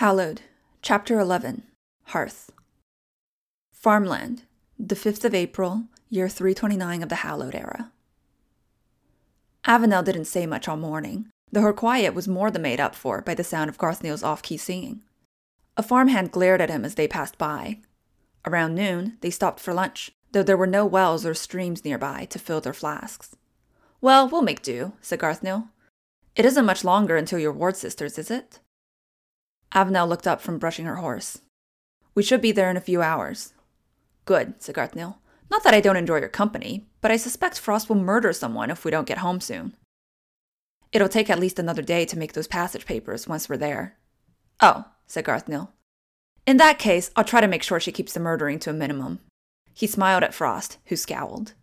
Hallowed, Chapter 11, Hearth. Farmland, the 5th of April, year 329 of the Hallowed Era. Avenel didn't say much all morning, though her quiet was more than made up for by the sound of Garthnil's off-key singing. A farmhand glared at him as they passed by. Around noon, they stopped for lunch, though there were no wells or streams nearby to fill their flasks. "Well, we'll make do," said Garthnil. "It isn't much longer until your ward sisters, is it?" Avenel looked up from brushing her horse. "We should be there in a few hours." "Good," said Garthnil. "Not that I don't enjoy your company, but I suspect Frost will murder someone if we don't get home soon." "It'll take at least another day to make those passage papers once we're there." "Oh," said Garthnil. "In that case, I'll try to make sure she keeps the murdering to a minimum." He smiled at Frost, who scowled.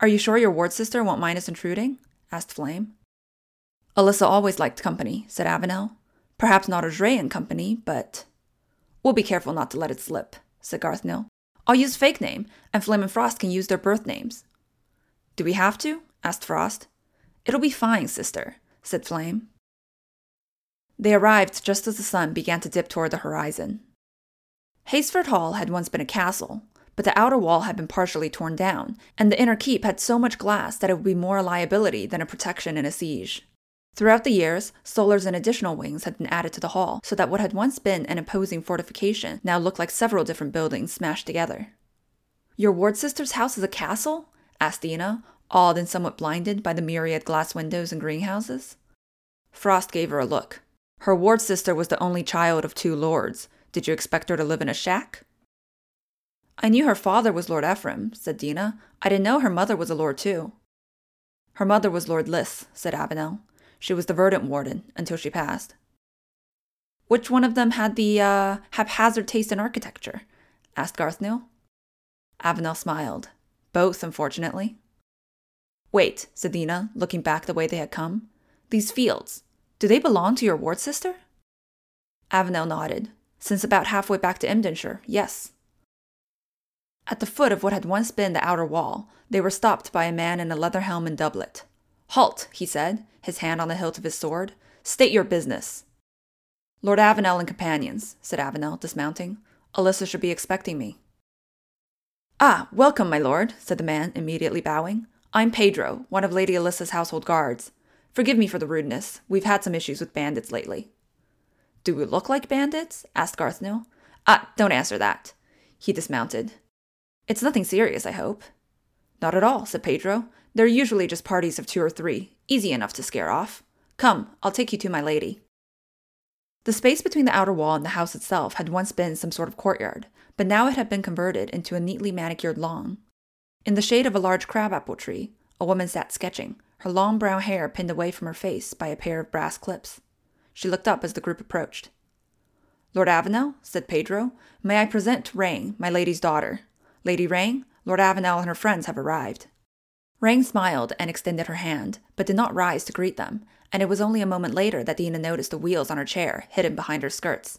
"Are you sure your ward sister won't mind us intruding?" asked Flame. "Alyssa always liked company," said Avenel. "Perhaps not Adrea and company, but..." "We'll be careful not to let it slip," said Garthnil. "I'll use fake name, and Flame and Frost can use their birth names." "Do we have to?" asked Frost. "It'll be fine, sister," said Flame. They arrived just as the sun began to dip toward the horizon. Hayesford Hall had once been a castle, but the outer wall had been partially torn down, and the inner keep had so much glass that it would be more a liability than a protection in a siege. Throughout the years, solars and additional wings had been added to the hall, so that what had once been an imposing fortification now looked like several different buildings smashed together. "Your ward sister's house is a castle?" asked Dina, awed and somewhat blinded by the myriad glass windows and greenhouses. Frost gave her a look. "Her ward sister was the only child of two lords. Did you expect her to live in a shack?" "I knew her father was Lord Ephraim," said Dina. "I didn't know her mother was a lord too." "Her mother was Lord Lys," said Avenel. "She was the Verdant Warden, until she passed." "Which one of them had the, haphazard taste in architecture?" asked Garthnil. Avenel smiled. "Both, unfortunately." "Wait," said Dina, looking back the way they had come. "These fields, do they belong to your ward sister?" Avenel nodded. "Since about halfway back to Emdenshire, yes." At the foot of what had once been the outer wall, they were stopped by a man in a leather helm and doublet. "Halt," he said, his hand on the hilt of his sword. "State your business." "Lord Avenel and companions," said Avenel, dismounting. "Alyssa should be expecting me." "Ah, welcome, my lord," said the man, immediately bowing. "I'm Pedro, one of Lady Alyssa's household guards. Forgive me for the rudeness. We've had some issues with bandits lately." "Do we look like bandits?" asked Garthnil. "Ah, don't answer that." He dismounted. "It's nothing serious, I hope." "Not at all," said Pedro. "They're usually just parties of two or three, easy enough to scare off. Come, I'll take you to my lady." The space between the outer wall and the house itself had once been some sort of courtyard, but now it had been converted into a neatly manicured lawn. In the shade of a large crabapple tree, a woman sat sketching, her long brown hair pinned away from her face by a pair of brass clips. She looked up as the group approached. "Lord Avenel," said Pedro, "may I present Rang, my lady's daughter. Lady Rang, Lord Avenel and her friends have arrived." Rang smiled and extended her hand, but did not rise to greet them, and it was only a moment later that Dina noticed the wheels on her chair, hidden behind her skirts.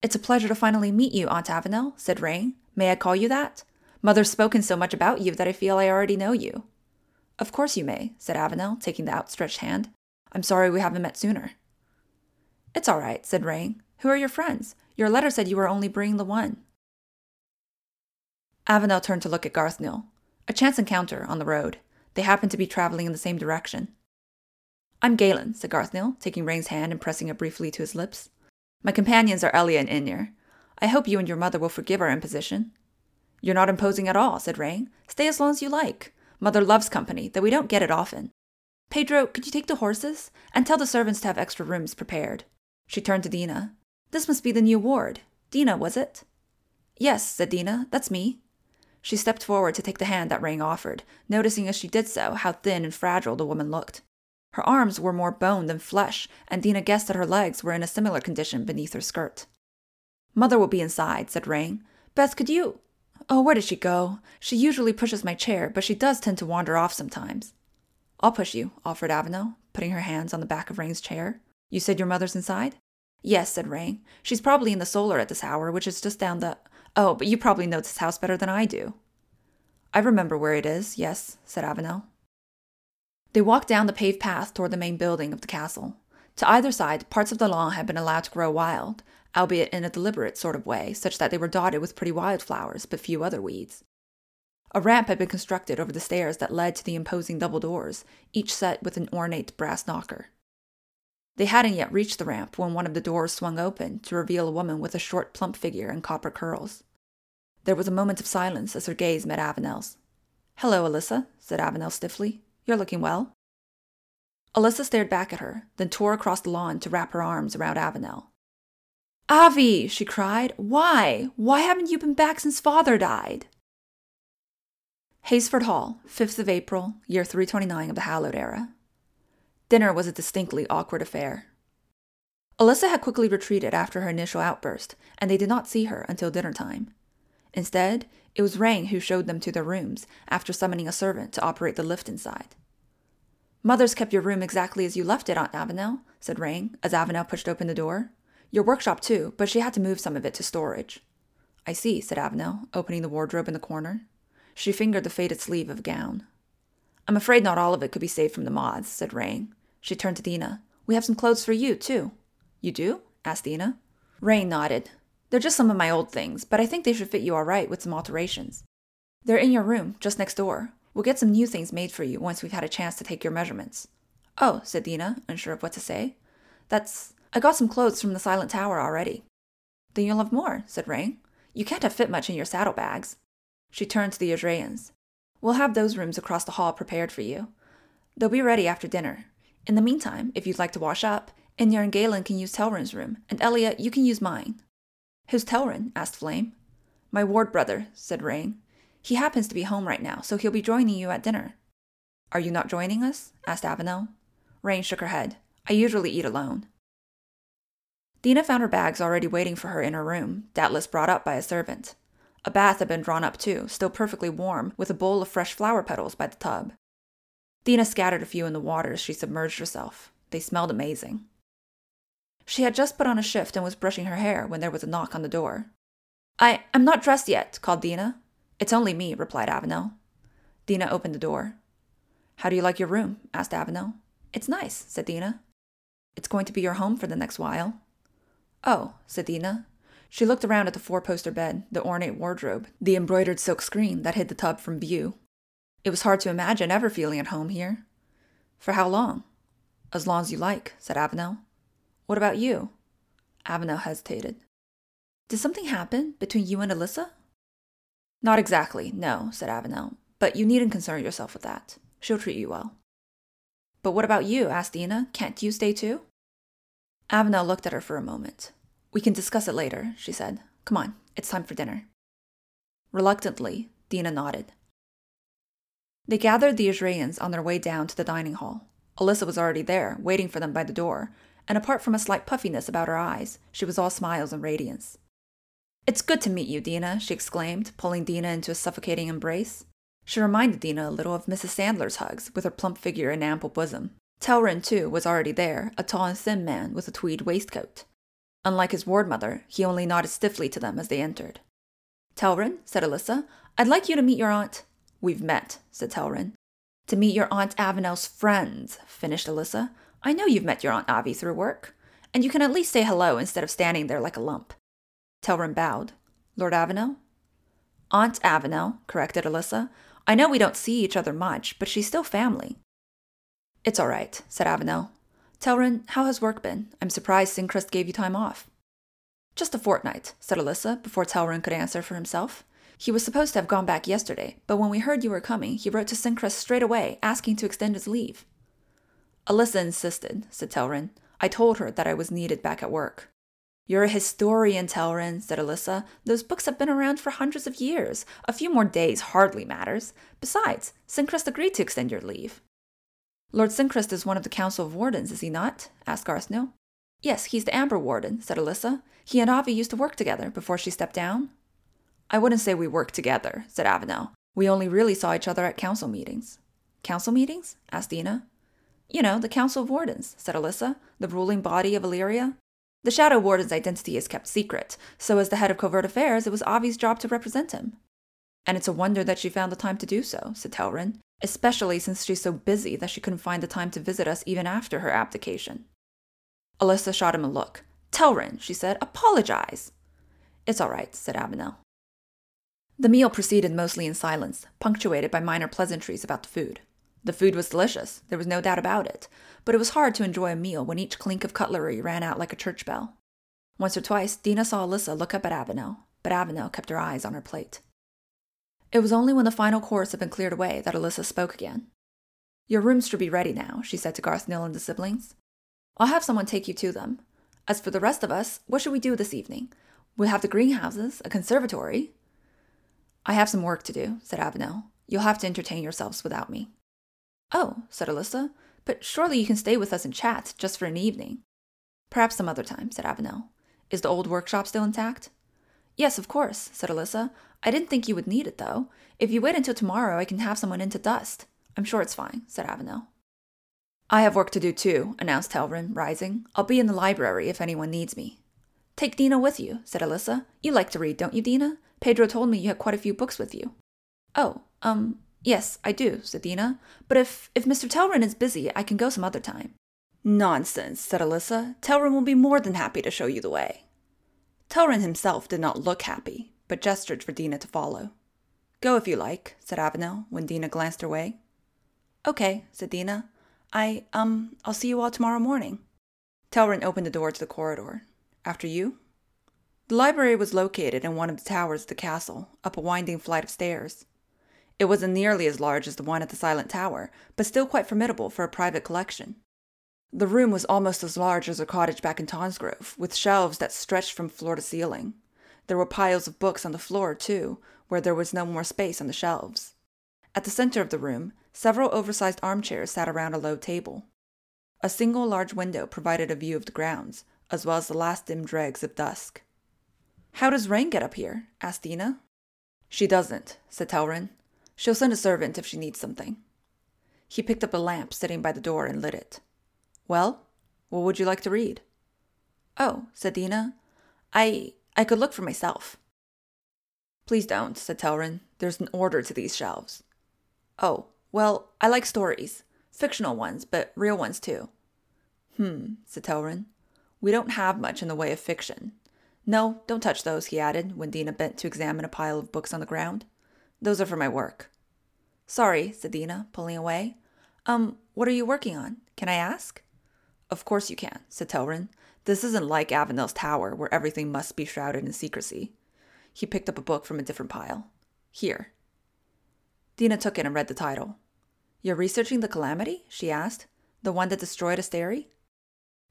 "It's a pleasure to finally meet you, Aunt Avenel," said Rang. "May I call you that? Mother's spoken so much about you that I feel I already know you." "Of course you may," said Avenel, taking the outstretched hand. "I'm sorry we haven't met sooner." "It's all right," said Rang. "Who are your friends? Your letter said you were only bringing the one." Avenel turned to look at Garthnil. A chance encounter on the road. They happened to be traveling in the same direction. "I'm Galen," said Garthnil, taking Rang's hand and pressing it briefly to his lips. "My companions are Elia and Inir. I hope you and your mother will forgive our imposition." "You're not imposing at all," said Rang. "Stay as long as you like. Mother loves company, though we don't get it often. Pedro, could you take the horses? And tell the servants to have extra rooms prepared." She turned to Dina. "This must be the new ward. Dina, was it?" "Yes," said Dina. "That's me." She stepped forward to take the hand that Rang offered, noticing as she did so how thin and fragile the woman looked. Her arms were more bone than flesh, and Dina guessed that her legs were in a similar condition beneath her skirt. "Mother will be inside," said Rang. "Beth, could you—" "Oh, where did she go? She usually pushes my chair, but she does tend to wander off sometimes." "I'll push you," offered Avenel, putting her hands on the back of Rang's chair. "You said your mother's inside?" "Yes," said Rang. "She's probably in the solar at this hour, which is just down the—" "Oh, but you probably know this house better than I do." "I remember where it is, yes," said Avenel. They walked down the paved path toward the main building of the castle. To either side, parts of the lawn had been allowed to grow wild, albeit in a deliberate sort of way, such that they were dotted with pretty wildflowers, but few other weeds. A ramp had been constructed over the stairs that led to the imposing double doors, each set with an ornate brass knocker. They hadn't yet reached the ramp when one of the doors swung open to reveal a woman with a short, plump figure and copper curls. There was a moment of silence as her gaze met Avenel's. "Hello, Alyssa," said Avenel stiffly. "You're looking well." Alyssa stared back at her, then tore across the lawn to wrap her arms around Avenel. "Avi!" she cried. "Why? Why haven't you been back since Father died?" Hayesford Hall, 5th of April, year 329 of the Hallowed Era. Dinner was a distinctly awkward affair. Alyssa had quickly retreated after her initial outburst, and they did not see her until dinner time. Instead, it was Rang who showed them to their rooms after summoning a servant to operate the lift inside. "Mother's kept your room exactly as you left it, Aunt Avenel," said Rang, as Avenel pushed open the door. "Your workshop too, but she had to move some of it to storage." "I see," said Avenel, opening the wardrobe in the corner. She fingered the faded sleeve of a gown. "I'm afraid not all of it could be saved from the moths," said Rang. She turned to Dina. "We have some clothes for you, too." "You do?" asked Dina. Rain nodded. "They're just some of my old things, but I think they should fit you all right with some alterations. They're in your room, just next door. We'll get some new things made for you once we've had a chance to take your measurements." "Oh," said Dina, unsure of what to say. I got some clothes from the Silent Tower already." "Then you'll have more," said Rain. "You can't have fit much in your saddlebags." She turned to the Azraeans. "We'll have those rooms across the hall prepared for you. They'll be ready after dinner. In the meantime, if you'd like to wash up, Inir and Galen can use Telrin's room, and Elia, you can use mine." "Who's Telrin?" asked Flame. "My ward brother," said Rain. "He happens to be home right now, so he'll be joining you at dinner." "Are you not joining us?" asked Avenel. Rain shook her head. "I usually eat alone." Dina found her bags already waiting for her in her room, doubtless brought up by a servant. A bath had been drawn up too, still perfectly warm, with a bowl of fresh flower petals by the tub. Dina scattered a few in the water as she submerged herself. They smelled amazing. She had just put on a shift and was brushing her hair when there was a knock on the door. "I'm not dressed yet," called Dina. "It's only me," replied Avenel. Dina opened the door. "How do you like your room?" asked Avenel. "It's nice," said Dina. "It's going to be your home for the next while." "Oh," said Dina. She looked around at the four-poster bed, the ornate wardrobe, the embroidered silk screen that hid the tub from view. It was hard to imagine ever feeling at home here. "For how long?" "As long as you like," said Avenel. "What about you?" Avenel hesitated. "Did something happen between you and Alyssa?" "Not exactly, no," said Avenel. "But you needn't concern yourself with that. She'll treat you well." "But what about you?" asked Dina. "Can't you stay too?" Avenel looked at her for a moment. "We can discuss it later," she said. "Come on, it's time for dinner." Reluctantly, Dina nodded. They gathered the Azraeans on their way down to the dining hall. Alyssa was already there, waiting for them by the door, and apart from a slight puffiness about her eyes, she was all smiles and radiance. "It's good to meet you, Dina," she exclaimed, pulling Dina into a suffocating embrace. She reminded Dina a little of Mrs. Sandler's hugs, with her plump figure and ample bosom. Telrin, too, was already there, a tall and thin man with a tweed waistcoat. Unlike his ward mother, he only nodded stiffly to them as they entered. "Telrin," said Alyssa, "I'd like you to meet your aunt." "We've met," said Telrin. "To meet your Aunt Avenel's friends," finished Alyssa. "I know you've met your Aunt Avi through work, and you can at least say hello instead of standing there like a lump." Telrin bowed. "Lord Avenel?" "Aunt Avenel," corrected Alyssa. "I know we don't see each other much, but she's still family." "It's all right," said Avenel. "Telrin, how has work been? I'm surprised Sincrest gave you time off." "Just a fortnight," said Alyssa, before Telrin could answer for himself. "He was supposed to have gone back yesterday, but when we heard you were coming, he wrote to Sincrest straight away, asking to extend his leave." "Alyssa insisted," said Telrin. "I told her that I was needed back at work." "You're a historian, Telrin," said Alyssa. "Those books have been around for hundreds of years. A few more days hardly matters. Besides, Sincrest agreed to extend your leave." "Lord Sincrest is one of the Council of Wardens, is he not?" asked Garthnil. "Yes, he's the Amber Warden," said Alyssa. "He and Avi used to work together before she stepped down." "I wouldn't say we worked together," said Avenel. "We only really saw each other at council meetings." "Council meetings?" asked Dina. "You know, the Council of Wardens," said Alyssa, "the ruling body of Illyria. The Shadow Warden's identity is kept secret, so as the head of Covert Affairs, it was Avi's job to represent him." "And it's a wonder that she found the time to do so," said Telrin, "especially since she's so busy that she couldn't find the time to visit us even after her abdication." Alyssa shot him a look. Telrin, she said, apologize. It's all right, said Avenel. The meal proceeded mostly in silence, punctuated by minor pleasantries about the food. The food was delicious, there was no doubt about it, but it was hard to enjoy a meal when each clink of cutlery ran out like a church bell. Once or twice, Dina saw Alyssa look up at Avenel, but Avenel kept her eyes on her plate. It was only when the final course had been cleared away that Alyssa spoke again. Your rooms should be ready now, she said to Garthnil and the siblings. I'll have someone take you to them. As for the rest of us, what should we do this evening? We'll have the greenhouses, a conservatory. I have some work to do, said Avenel. You'll have to entertain yourselves without me. Oh, said Alyssa, but surely you can stay with us and chat, just for an evening. Perhaps some other time, said Avenel. Is the old workshop still intact? Yes, of course, said Alyssa. I didn't think you would need it, though. If you wait until tomorrow, I can have someone in to dust. I'm sure it's fine, said Avenel. I have work to do, too, announced Telrin, rising. I'll be in the library if anyone needs me. Take Dina with you, said Alyssa. You like to read, don't you, Dina? Pedro told me you had quite a few books with you. Oh, yes, I do, said Dina. But if Mr. Telrin is busy, I can go some other time. Nonsense, said Alyssa. Telrin will be more than happy to show you the way. Telrin himself did not look happy, but gestured for Dina to follow. Go if you like, said Avenel, when Dina glanced her way. Okay, said Dina. I'll see you all tomorrow morning. Telrin opened the door to the corridor. After you? The library was located in one of the towers of the castle, up a winding flight of stairs. It wasn't nearly as large as the one at the Silent Tower, but still quite formidable for a private collection. The room was almost as large as a cottage back in Tonsgrove, with shelves that stretched from floor to ceiling. There were piles of books on the floor, too, where there was no more space on the shelves. At the center of the room, several oversized armchairs sat around a low table. A single large window provided a view of the grounds, as well as the last dim dregs of dusk. How does Rang get up here? Asked Dina. She doesn't, said Telrin. She'll send a servant if she needs something. He picked up a lamp sitting by the door and lit it. Well, what would you like to read? Oh, said Dina. I could look for myself. Please don't, said Telrin. There's an order to these shelves. Oh, well, I like stories. Fictional ones, but real ones too. Said Telrin. We don't have much in the way of fiction. No, don't touch those, he added, when Dina bent to examine a pile of books on the ground. Those are for my work. Sorry, said Dina, pulling away. What are you working on? Can I ask? Of course you can, said Telrin. This isn't like Avenel's tower, where everything must be shrouded in secrecy. He picked up a book from a different pile. Here. Dina took it and read the title. You're researching the Calamity? She asked. The one that destroyed Asteri?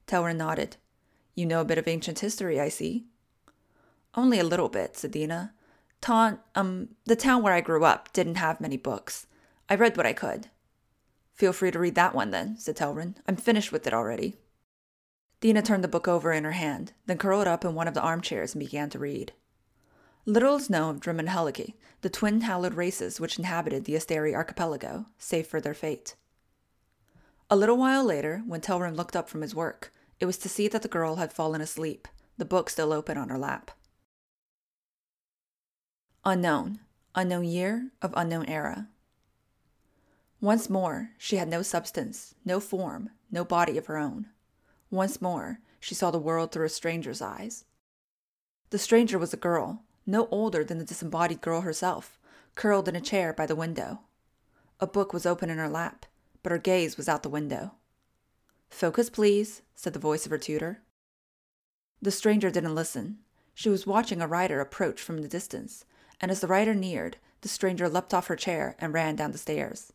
Telrin nodded. You know a bit of ancient history, I see. Only a little bit, said Dina. The town where I grew up didn't have many books. I read what I could. Feel free to read that one then, said Telrin. I'm finished with it already. Dina turned the book over in her hand, then curled up in one of the armchairs and began to read. Little is known of Drim Heliki, the twin hallowed races which inhabited the Asteri archipelago, save for their fate. A little while later, when Telrin looked up from his work, it was to see that the girl had fallen asleep, the book still open on her lap. Unknown. Unknown year of unknown era. Once more, she had no substance, no form, no body of her own. Once more, she saw the world through a stranger's eyes. The stranger was a girl, no older than the disembodied girl herself, curled in a chair by the window. A book was open in her lap, but her gaze was out the window. Focus, please, said the voice of her tutor. The stranger didn't listen. She was watching a rider approach from the distance, and as the rider neared, the stranger leapt off her chair and ran down the stairs.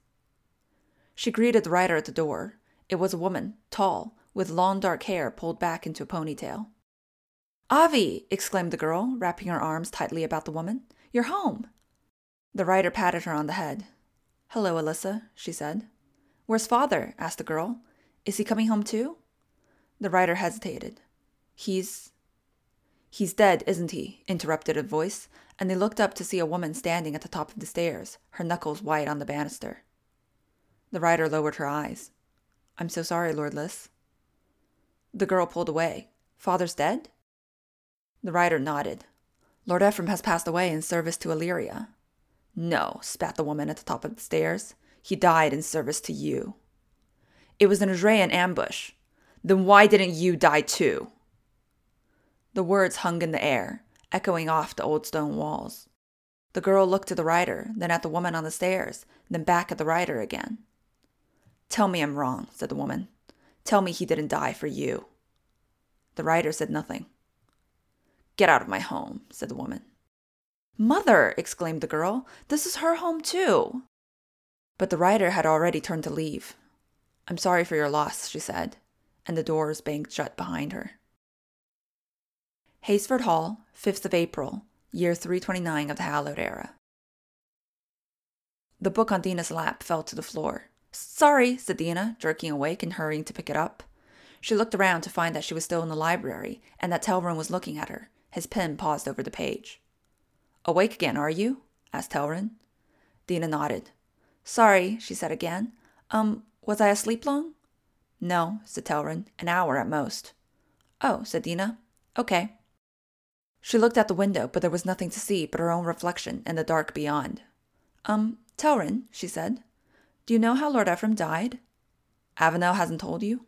She greeted the rider at the door. It was a woman, tall, with long dark hair pulled back into a ponytail. "Avi!" exclaimed the girl, wrapping her arms tightly about the woman. "You're home!" The rider patted her on the head. "Hello, Alyssa," she said. "Where's father?" asked the girl. "Is he coming home too?" The rider hesitated. "He's dead, isn't he?" interrupted a voice, and they looked up to see a woman standing at the top of the stairs, her knuckles white on the banister. The rider lowered her eyes. "I'm so sorry, Lord Lys." The girl pulled away. "Father's dead?" The rider nodded. "Lord Ephraim has passed away in service to Illyria." "No," spat the woman at the top of the stairs. "He died in service to you." "It was an Adrean ambush." Then why didn't you die too? The words hung in the air, echoing off the old stone walls. The girl looked at the rider, then at the woman on the stairs, then back at the rider again. Tell me I'm wrong, said the woman. Tell me he didn't die for you. The rider said nothing. Get out of my home, said the woman. Mother, exclaimed the girl, this is her home too. But the rider had already turned to leave. I'm sorry for your loss, she said, and the doors banged shut behind her. Hayesford Hall, 5th of April, year 329 of the Hallowed Era. The book on Dina's lap fell to the floor. Sorry, said Dina, jerking awake and hurrying to pick it up. She looked around to find that she was still in the library and that Telrin was looking at her. His pen paused over the page. Awake again, are you? Asked Telrin. Dina nodded. Sorry, she said again. Was I asleep long? No, said Telrin. An hour at most. Oh, said Dina. Okay. She looked out the window, but there was nothing to see but her own reflection and the dark beyond. Telrin, she said. Do you know how Lord Ephraim died? Avenel hasn't told you?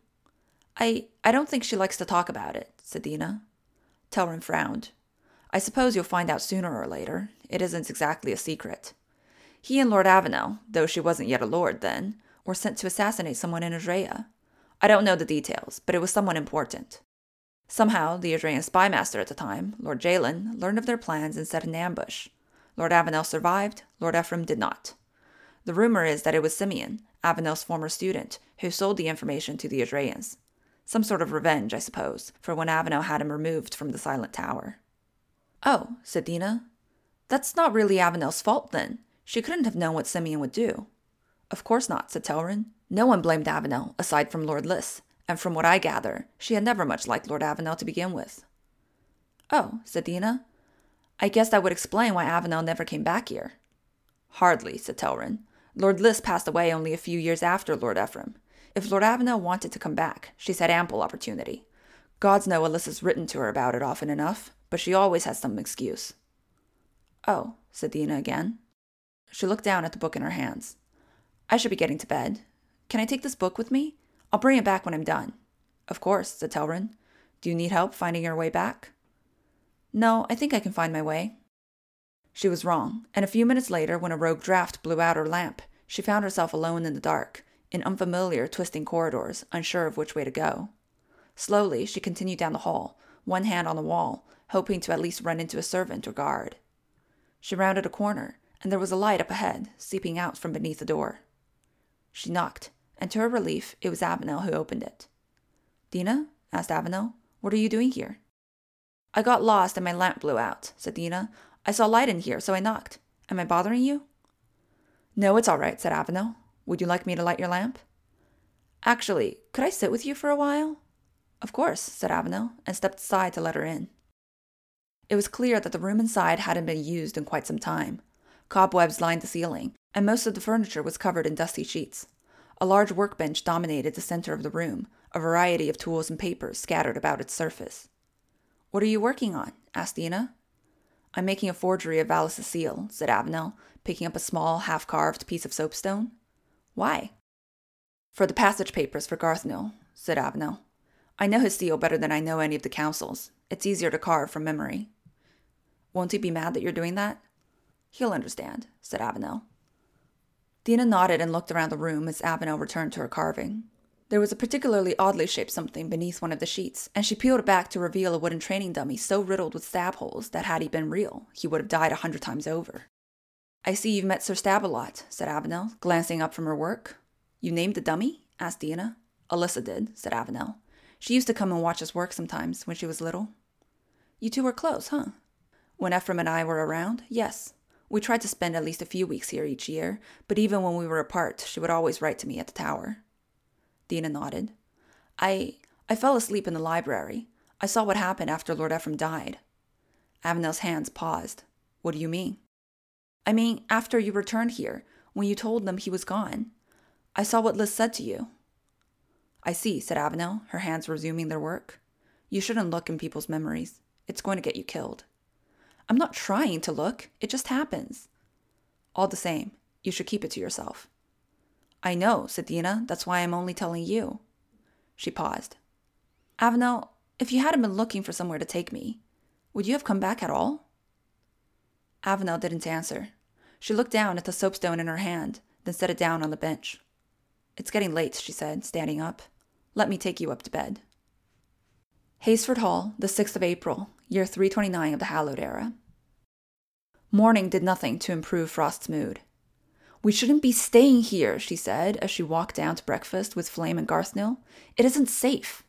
I don't think she likes to talk about it, said Dina. Telrin frowned. I suppose you'll find out sooner or later. It isn't exactly a secret. He and Lord Avenel, though she wasn't yet a lord then, were sent to assassinate someone in Azraea. I don't know the details, but it was someone important. Somehow, the Azraean spymaster at the time, Lord Jaylen, learned of their plans and set an ambush. Lord Avenel survived, Lord Ephraim did not. The rumor is that it was Simeon, Avenel's former student, who sold the information to the Azraeans. Some sort of revenge, I suppose, for when Avenel had him removed from the Silent Tower. Oh, said Dina. That's not really Avenel's fault, then. She couldn't have known what Simeon would do. Of course not, said Telrin. No one blamed Avenel, aside from Lord Lys, and from what I gather, she had never much liked Lord Avenel to begin with. Oh, said Dina. I guess that would explain why Avenel never came back here. Hardly, said Telrin. Lord Lys passed away only a few years after Lord Ephraim. If Lord Avenel wanted to come back, she's had ample opportunity. Gods know Alyssa's written to her about it often enough, but she always has some excuse. Oh, said Dina again. She looked down at the book in her hands. I should be getting to bed. Can I take this book with me? I'll bring it back when I'm done. Of course, said Telrin. Do you need help finding your way back? No, I think I can find my way. She was wrong, and a few minutes later, when a rogue draft blew out her lamp, she found herself alone in the dark, in unfamiliar, twisting corridors, unsure of which way to go. Slowly, she continued down the hall, one hand on the wall, hoping to at least run into a servant or guard. She rounded a corner, and there was a light up ahead, seeping out from beneath the door. She knocked, and to her relief, it was Avenel who opened it. Dina, asked Avenel, what are you doing here? I got lost and my lamp blew out, said Dina. I saw light in here, so I knocked. Am I bothering you? No, it's all right, said Avenel. Would you like me to light your lamp? Actually, could I sit with you for a while? Of course, said Avenel, and stepped aside to let her in. It was clear that the room inside hadn't been used in quite some time. Cobwebs lined the ceiling, and most of the furniture was covered in dusty sheets. A large workbench dominated the center of the room, a variety of tools and papers scattered about its surface. What are you working on? Asked Dina. I'm making a forgery of Vallas' seal, said Avenel, picking up a small, half-carved piece of soapstone. Why? For the passage papers for Garthnil, said Avenel. I know his seal better than I know any of the councils. It's easier to carve from memory. Won't he be mad that you're doing that? He'll understand, said Avenel. Dina nodded and looked around the room as Avenel returned to her carving. There was a particularly oddly shaped something beneath one of the sheets, and she peeled it back to reveal a wooden training dummy so riddled with stab holes that had he been real, he would have died 100 times over. I see you've met Sir Stab-a-Lot, said Avenel, glancing up from her work. You named the dummy? Asked Dina. Alyssa did, said Avenel. She used to come and watch us work sometimes when she was little. You two were close, huh? When Ephraim and I were around, yes. We tried to spend at least a few weeks here each year, but even when we were apart, she would always write to me at the tower. Dina nodded. I fell asleep in the library. I saw what happened after Lord Ephraim died. Avenel's hands paused. What do you mean? I mean, after you returned here, when you told them he was gone. I saw what Liz said to you. I see, said Avenel, her hands resuming their work. You shouldn't look in people's memories. It's going to get you killed. I'm not trying to look. It just happens. All the same, you should keep it to yourself. I know, said Dina. That's why I'm only telling you. She paused. Avenel, if you hadn't been looking for somewhere to take me, would you have come back at all? Avenel didn't answer. She looked down at the soapstone in her hand, then set it down on the bench. It's getting late, she said, standing up. Let me take you up to bed. Hayesford Hall, the 6th of April, year 329 of the Hallowed Era. Morning did nothing to improve Frost's mood. We shouldn't be staying here, she said, as she walked down to breakfast with Flame and Garthnil. It isn't safe.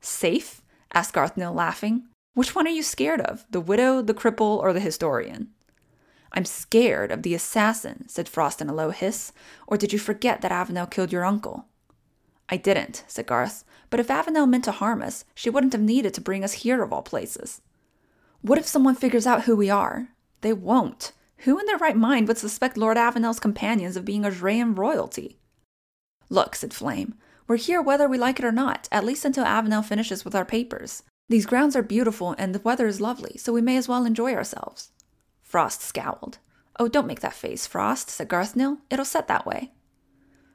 Safe? Asked Garthnil, laughing. Which one are you scared of, the widow, the cripple, or the historian? I'm scared of the assassin, said Frost in a low hiss, or did you forget that Avenel killed your uncle? I didn't, said Garth, but if Avenel meant to harm us, she wouldn't have needed to bring us here of all places. What if someone figures out who we are? They won't. Who in their right mind would suspect Lord Avenel's companions of being Azraean royalty? Look, said Flame, we're here whether we like it or not, at least until Avenel finishes with our papers. These grounds are beautiful and the weather is lovely, so we may as well enjoy ourselves. Frost scowled. Oh, don't make that face, Frost, said Garthnil. It'll set that way.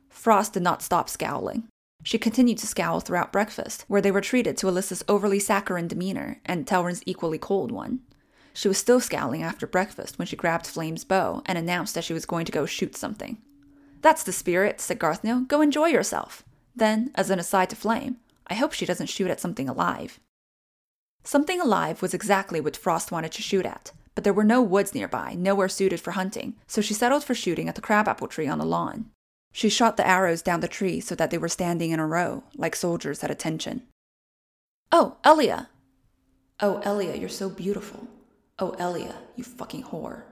Frost did not stop scowling. She continued to scowl throughout breakfast, where they were treated to Alyssa's overly saccharine demeanor and Telrin's equally cold one. She was still scowling after breakfast when she grabbed Flame's bow and announced that she was going to go shoot something. That's the spirit, said Garthnil. Go enjoy yourself. Then, as an aside to Flame, I hope she doesn't shoot at something alive. Something alive was exactly what Frost wanted to shoot at, but there were no woods nearby, nowhere suited for hunting, so she settled for shooting at the crabapple tree on the lawn. She shot the arrows down the tree so that they were standing in a row, like soldiers at attention. Oh, Elia! Oh, Elia, you're so beautiful. Oh, Elia, you fucking whore.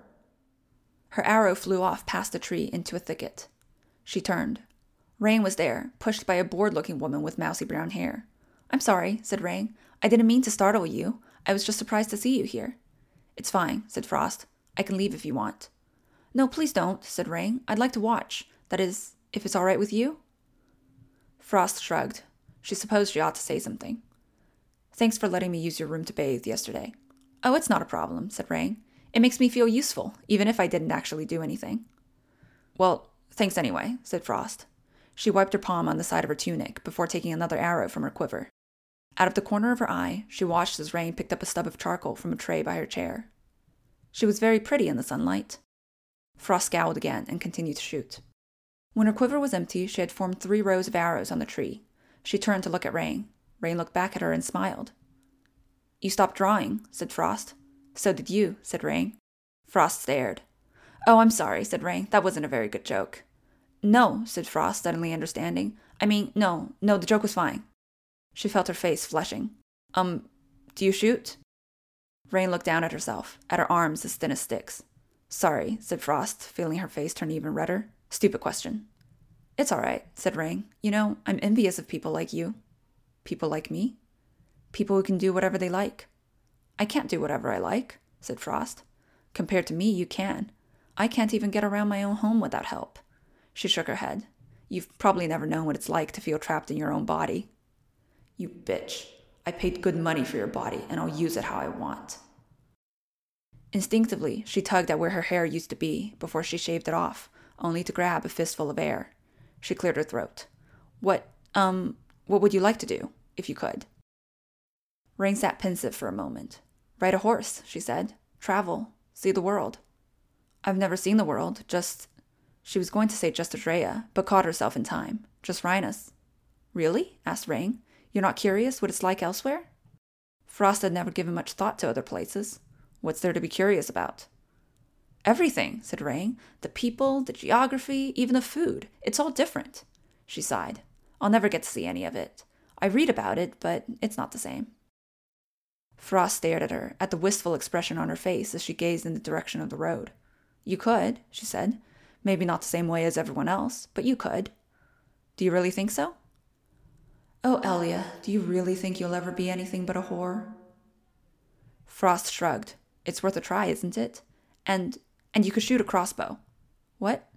Her arrow flew off past the tree into a thicket. She turned. Rang was there, pushed by a bored-looking woman with mousy brown hair. I'm sorry, said Rang. I didn't mean to startle you. I was just surprised to see you here. It's fine, said Frost. I can leave if you want. No, please don't, said Rang. I'd like to watch. That is, if it's all right with you? Frost shrugged. She supposed she ought to say something. Thanks for letting me use your room to bathe yesterday. Oh, it's not a problem, said Rang. It makes me feel useful, even if I didn't actually do anything. Well, thanks anyway, said Frost. She wiped her palm on the side of her tunic before taking another arrow from her quiver. Out of the corner of her eye, she watched as Rang picked up a stub of charcoal from a tray by her chair. She was very pretty in the sunlight. Frost scowled again and continued to shoot. When her quiver was empty, she had formed 3 rows of arrows on the tree. She turned to look at Rang. Rang looked back at her and smiled. You stopped drawing, said Frost. So did you, said Rang. Frost stared. Oh, I'm sorry, said Rang. That wasn't a very good joke. No, said Frost, suddenly understanding. I mean, no, the joke was fine. She felt her face flushing. Do you shoot? Rang looked down at herself, at her arms as thin as sticks. Sorry, said Frost, feeling her face turn even redder. Stupid question. It's all right, said Rang. You know, I'm envious of people like you. People like me? People who can do whatever they like. I can't do whatever I like, said Frost. Compared to me, you can. I can't even get around my own home without help. She shook her head. You've probably never known what it's like to feel trapped in your own body. You bitch. I paid good money for your body, and I'll use it how I want. Instinctively, she tugged at where her hair used to be before she shaved it off, only to grab a fistful of air. She cleared her throat. What would you like to do, if you could? Rang sat pensive for a moment. Ride a horse, she said. Travel. See the world. I've never seen the world, just... She was going to say just Adrea, but caught herself in time. Just Rhinus. Really? Asked Rang. You're not curious what it's like elsewhere? Frost had never given much thought to other places. What's there to be curious about? Everything, said Rang. The people, the geography, even the food. It's all different. She sighed. I'll never get to see any of it. I read about it, but it's not the same. Frost stared at her, at the wistful expression on her face as she gazed in the direction of the road. You could, she said. Maybe not the same way as everyone else, but you could. Do you really think so? Oh, Elia, do you really think you'll ever be anything but a whore? Frost shrugged. It's worth a try, isn't it? And you could shoot a crossbow. What?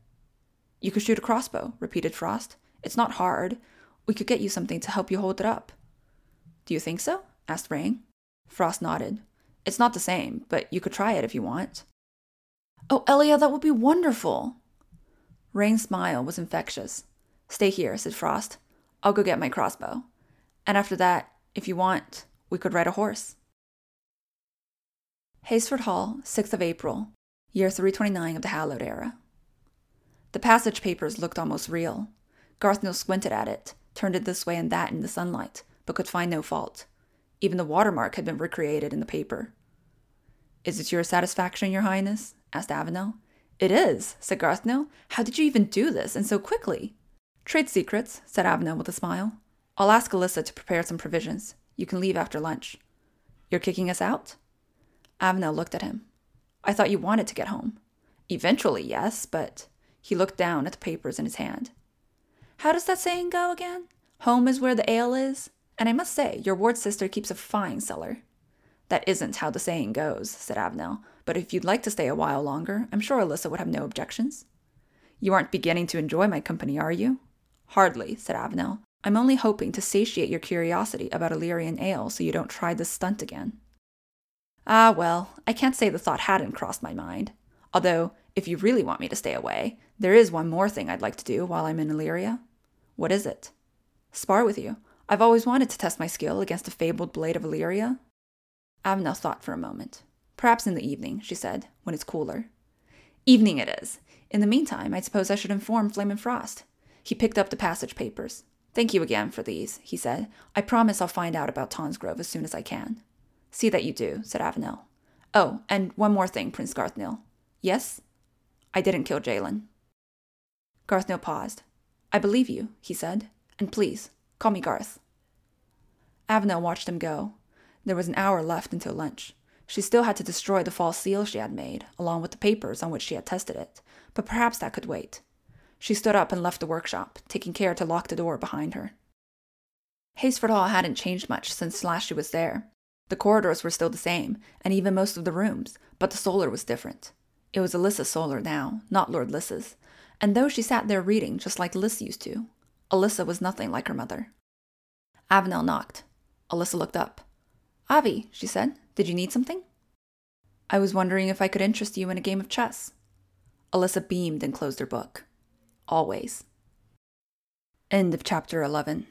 You could shoot a crossbow, repeated Frost. It's not hard. We could get you something to help you hold it up. Do you think so? Asked Rang. Frost nodded. It's not the same, but you could try it if you want. Oh, Elia, that would be wonderful. Rang's smile was infectious. Stay here, said Frost. I'll go get my crossbow. And after that, If you want, we could ride a horse. Hayesford Hall, 6th of April, year 329 of the Hallowed Era. The passage papers looked almost real. Garthnil squinted at it, turned it this way and that in the sunlight, but could find no fault. Even the watermark had been recreated in the paper. "Is it your satisfaction, Your Highness?" asked Avenel. "It is," said Garthnil. "How did you even do this, and so quickly?" "Trade secrets," said Avenel with a smile. "I'll ask Alyssa to prepare some provisions. You can leave after lunch." "You're kicking us out?" Avenel looked at him. "I thought you wanted to get home." "Eventually, yes, but..." He looked down at the papers in his hand. "How does that saying go again? Home is where the ale is? And I must say, your ward sister keeps a fine cellar." "That isn't how the saying goes," said Avenel. "But if you'd like to stay a while longer, I'm sure Alyssa would have no objections." "You aren't beginning to enjoy my company, are you?" "Hardly," said Avenel. "I'm only hoping to satiate your curiosity about Illyrian ale so you don't try this stunt again." "Ah, well, I can't say the thought hadn't crossed my mind. Although, if you really want me to stay away, there is one more thing I'd like to do while I'm in Illyria." "What is it?" "Spar with you. I've always wanted to test my skill against the fabled blade of Illyria." Avenel thought for a moment. "Perhaps in the evening," she said, "when it's cooler." "Evening it is. In the meantime, I suppose I should inform Flame and Frost." He picked up the passage papers. "Thank you again for these," he said. "I promise I'll find out about Tonsgrove as soon as I can." "See that you do," said Avenel. "Oh, and one more thing, Prince Garthnil." "Yes?" "I didn't kill Jaylen." Garthnil paused. "I believe you," he said. "And please, call me Garth." Avenel watched him go. There was an hour left until lunch. She still had to destroy the false seal she had made, along with the papers on which she had tested it, but perhaps that could wait. She stood up and left the workshop, taking care to lock the door behind her. Hayesford Hall hadn't changed much since last she was there. The corridors were still the same, and even most of the rooms, but the solar was different. It was Alyssa's solar now, not Lord Lys's, and though she sat there reading just like Lys used to, Alyssa was nothing like her mother. Avenel knocked. Alyssa looked up. "Avi," she said, "did you need something?" "I was wondering if I could interest you in a game of chess." Alyssa beamed and closed her book. Always. End of chapter 11.